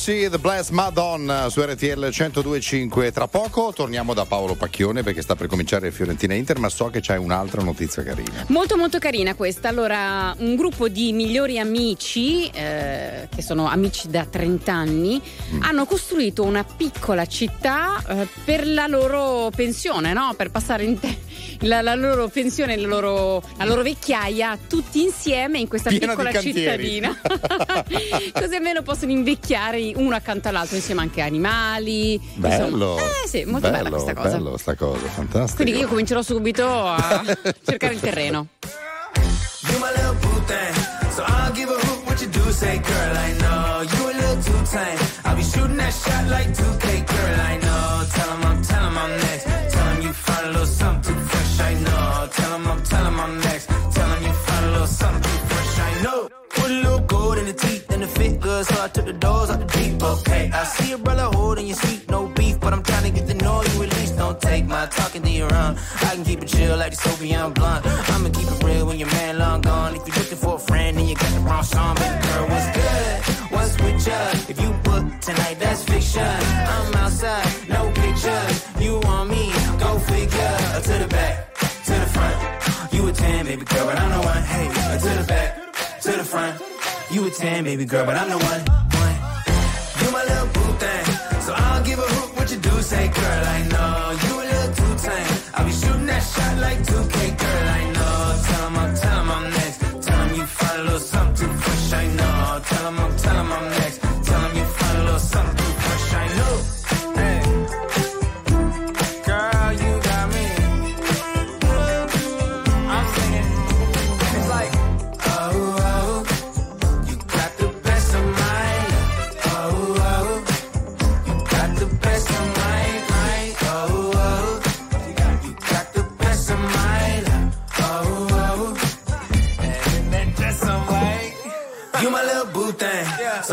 She, The Blessed Madonna su RTL 102.5. Tra poco torniamo da Paolo Pacchioni perché sta per cominciare Fiorentina Inter, ma so che c'è un'altra notizia carina. Molto molto carina questa. Allora, un gruppo di migliori amici, che sono amici da 30 anni, hanno costruito una piccola città per la loro pensione, no? Per passare in la loro pensione, la loro vecchiaia tutti insieme in questa piccola cittadina. Così almeno possono invecchiare uno accanto all'altro, insieme anche animali. Bello. Sì, molto bella questa cosa. Bello, sta cosa, fantastica. Quindi io comincerò subito a cercare il terreno. So I took the doors out the Jeep, okay. I see a brother holding your seat, no beef, but I'm trying to get to know you at least. Don't take my talking to your own. I can keep it chill like the Soviet blunt. I'ma keep it real when your man long gone. If you're looking for a friend, then you got the wrong song. But girl, what's good? What's with you? If you book tonight, that's fiction. I'm outside, no pictures. You want me? Go figure. To the back, to the front. You a 10, baby girl, but I'm the one. Hey, to the back, to the front. You a 10, baby girl, but I'm the one. You my little boo thing, so I don't give a hoot what you do say, girl. I know you a little too tame. I'll be shooting that shot like 2K, girl. I know. Tell 'em I'm next. Tell 'em you find a little something too fresh. I know. Tell 'em I'm next. Tell 'em you find a little something too fresh. I know. Hey, girl, you got me. I'm singing. It's like, oh. So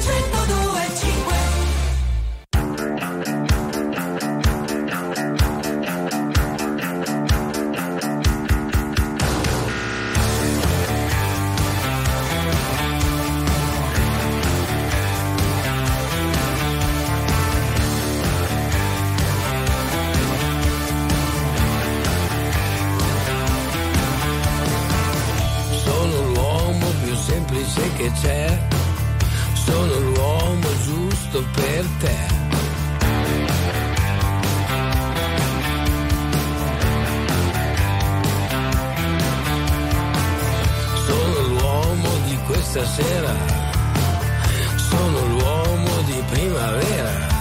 102.5. Sono l'uomo più semplice che c'è. Sono l'uomo giusto per te. Sono l'uomo di questa sera. Sono l'uomo di primavera.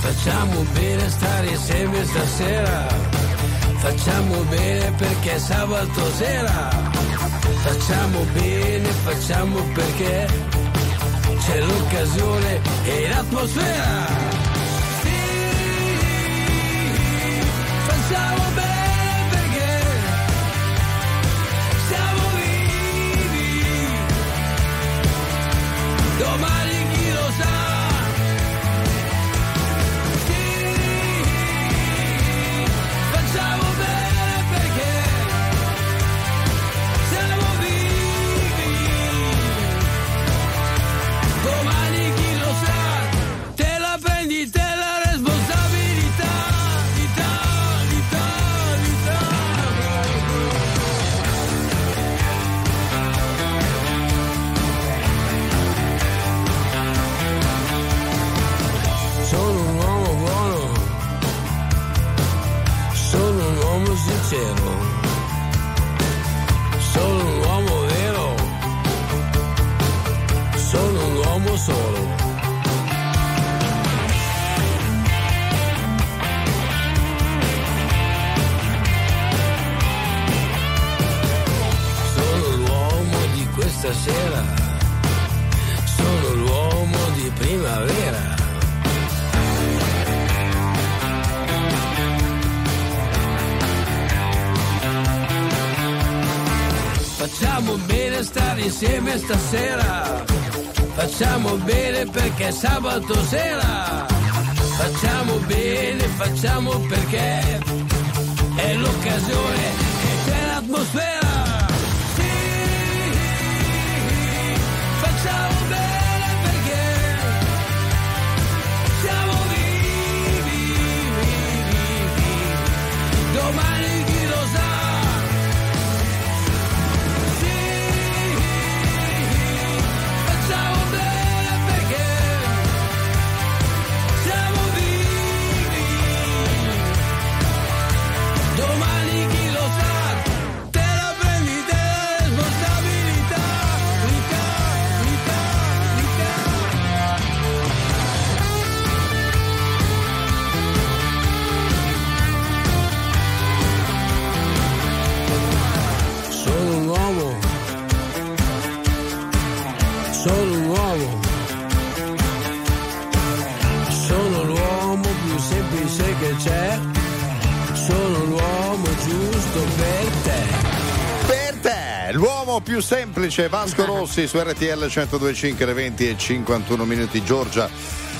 Facciamo bene a stare insieme stasera. Facciamo bene perché è sabato sera. Facciamo bene, facciamo perché c'è l'occasione e l'atmosfera. Sì, facciamo bene perché siamo vivi. Domani chi lo sa. Domani chi lo sa, te la pensi. voglio stare insieme stasera, facciamo bene perché è sabato sera, facciamo bene, facciamo perché è l'occasione e c'è l'atmosfera, sì, facciamo bene. Domani chi lo sa? Sì, facciamo bene perché siamo vivi. Domani chi lo sa? Te la prendi te la responsabilità. Vita, vita, vita. Sono un uomo, sono l'uomo più semplice che c'è, sono l'uomo giusto per te. Per te, l'uomo più semplice, Vasco Rossi su RTL 102.5, alle 20:51. Giorgia,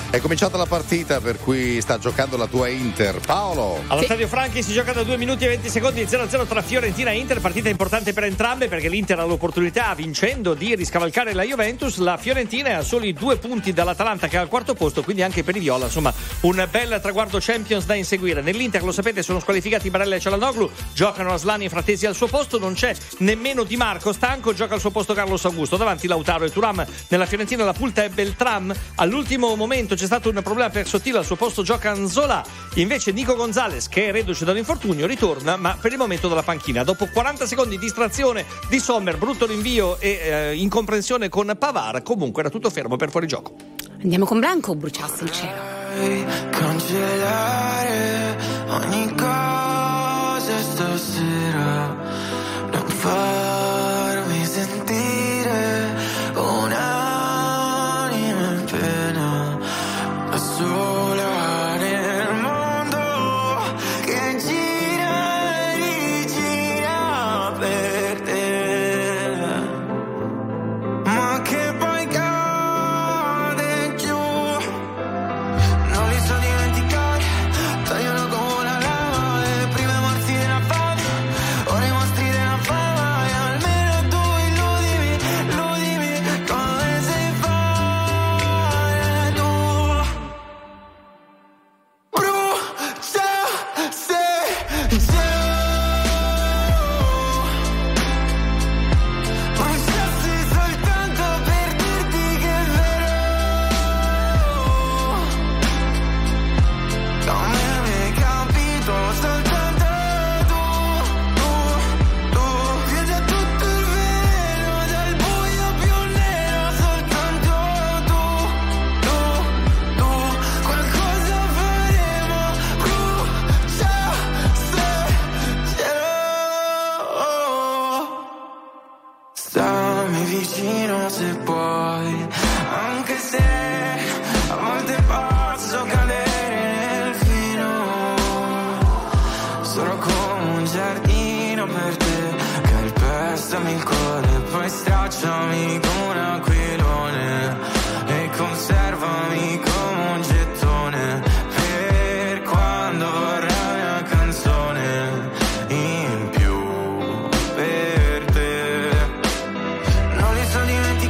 è cominciata la partita per cui sta giocando la tua Inter. Paolo. Allo Stadio Franchi si gioca da 2 minuti e 20 secondi, 0-0 tra Fiorentina e Inter, partita importante per entrambe perché l'Inter ha l'opportunità, vincendo, di riscavalcare la Juventus. La Fiorentina è a soli 2 punti dall'Atalanta che è al quarto posto, quindi anche per i viola, insomma, un bel traguardo Champions da inseguire. Nell'Inter, lo sapete, sono squalificati Barella e Cialanoglu, giocano Aslani e Fratesi al suo posto, non c'è nemmeno Di Marco, stanco, gioca al suo posto Carlos Augusto, davanti Lautaro e Thuram. Nella Fiorentina la punta è Beltram, all'ultimo momento c'è stato un problema per Sottile, al suo posto gioca Anzolà, invece Nico Gonzalez, che è reduce dall'infortunio, ritorna ma per il momento dalla panchina. Dopo 40 secondi di distrazione di Sommer, brutto rinvio e incomprensione con Pavar, comunque era tutto fermo per fuorigioco. Andiamo con Blanco, bruciasse il cielo. Cancellare ogni cosa stasera, non farmi sentire un'anima in pena. Sola nel mondo che gira e rigira per te, ma che poi cade giù, non li so dimenticare, tagliano come una lama, le prime morti della fama, ora i mostri della fama, e almeno tu illudimi, illudimi come sei fare tu. Se puoi, anche se a volte posso cadere nel filo, sono come un giardino per te, calpestami il cuore, poi stracciami come un aquilone e conservami come un gettone per quando vorrai una canzone in più per te. Non li so dimenticare.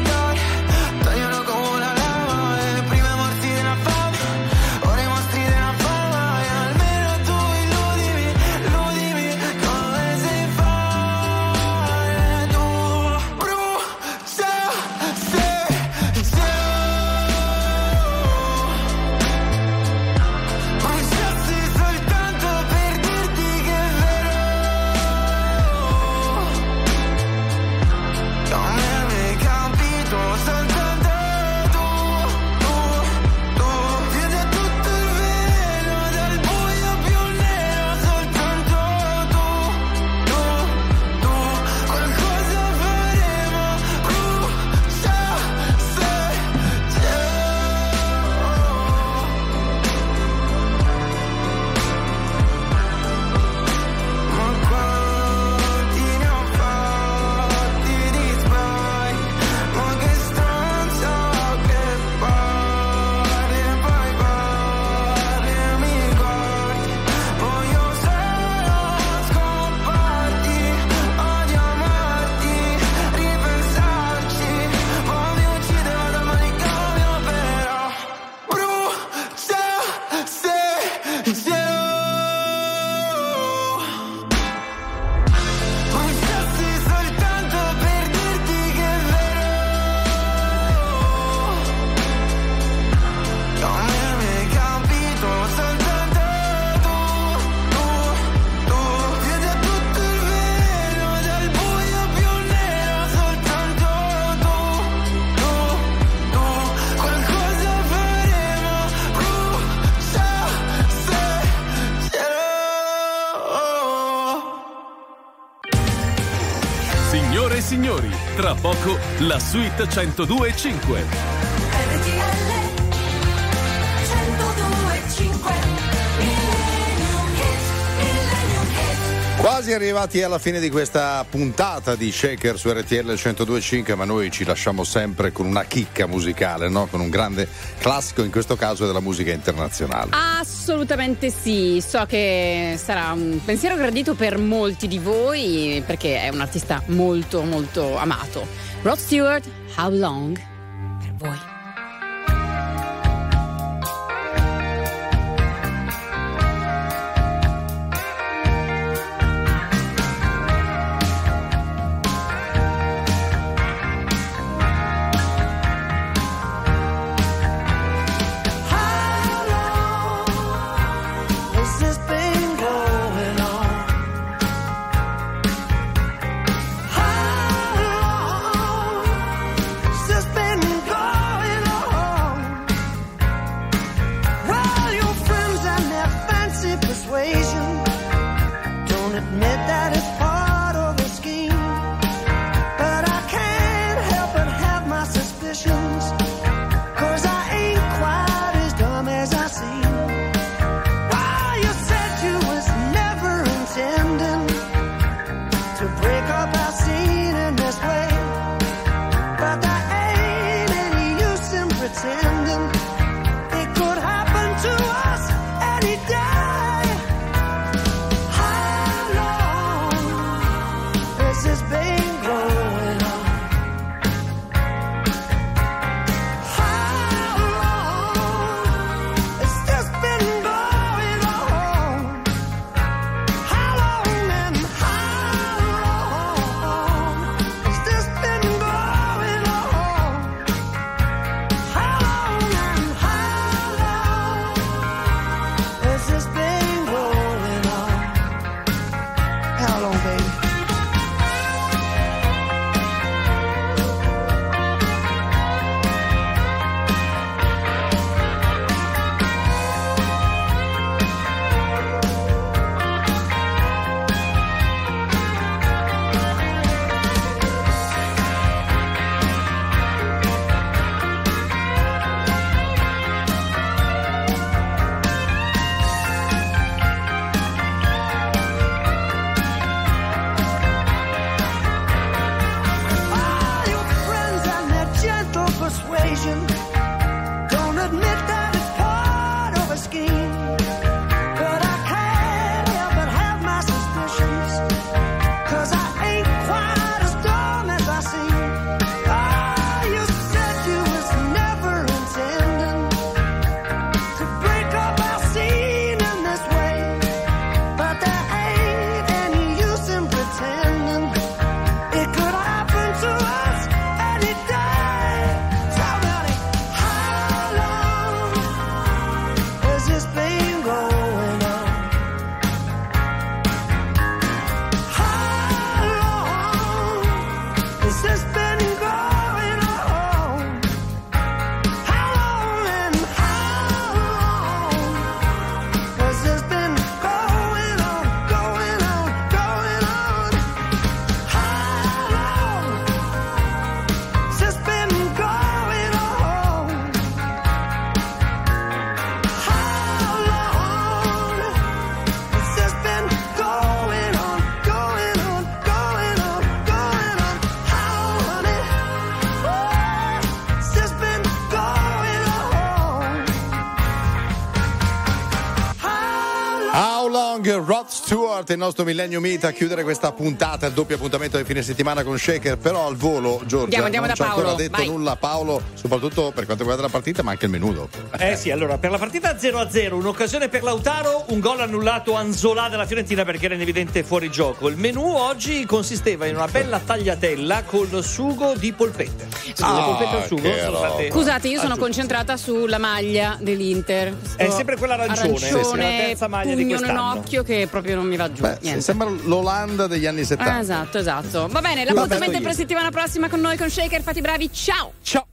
signori, tra poco la suite 102.5. Quasi arrivati alla fine di questa puntata di Shaker su RTL 102.5, ma noi ci lasciamo sempre con una chicca musicale, no? Con un grande classico, in questo caso della musica internazionale. Assolutamente sì, so che sarà un pensiero gradito per molti di voi perché è un artista molto molto amato. Rod Stewart, How Long? Per voi. Rod Stewart, il nostro Millennium Meet, a chiudere questa puntata, il doppio appuntamento di fine settimana con Shaker. Però al volo, Giorgia, andiamo non ci ha ancora detto nulla Paolo, soprattutto per quanto riguarda la partita, ma anche il menù dopo. Sì, allora, per la partita 0-0, un'occasione per Lautaro, un gol annullato Anzolà della Fiorentina perché era in evidente fuorigioco. Il menù oggi consisteva in una bella tagliatella col sugo di polpette. Polpette al sugo? Scusate, io sono concentrata sulla maglia dell'Inter. È sempre quella arancione, sì. La terza maglia di quest'anno. Che proprio non mi va giù. Sembra l'Olanda degli anni 70. Esatto. Va bene, l'appuntamento è per settimana prossima con noi con Shaker. Fate i bravi, ciao.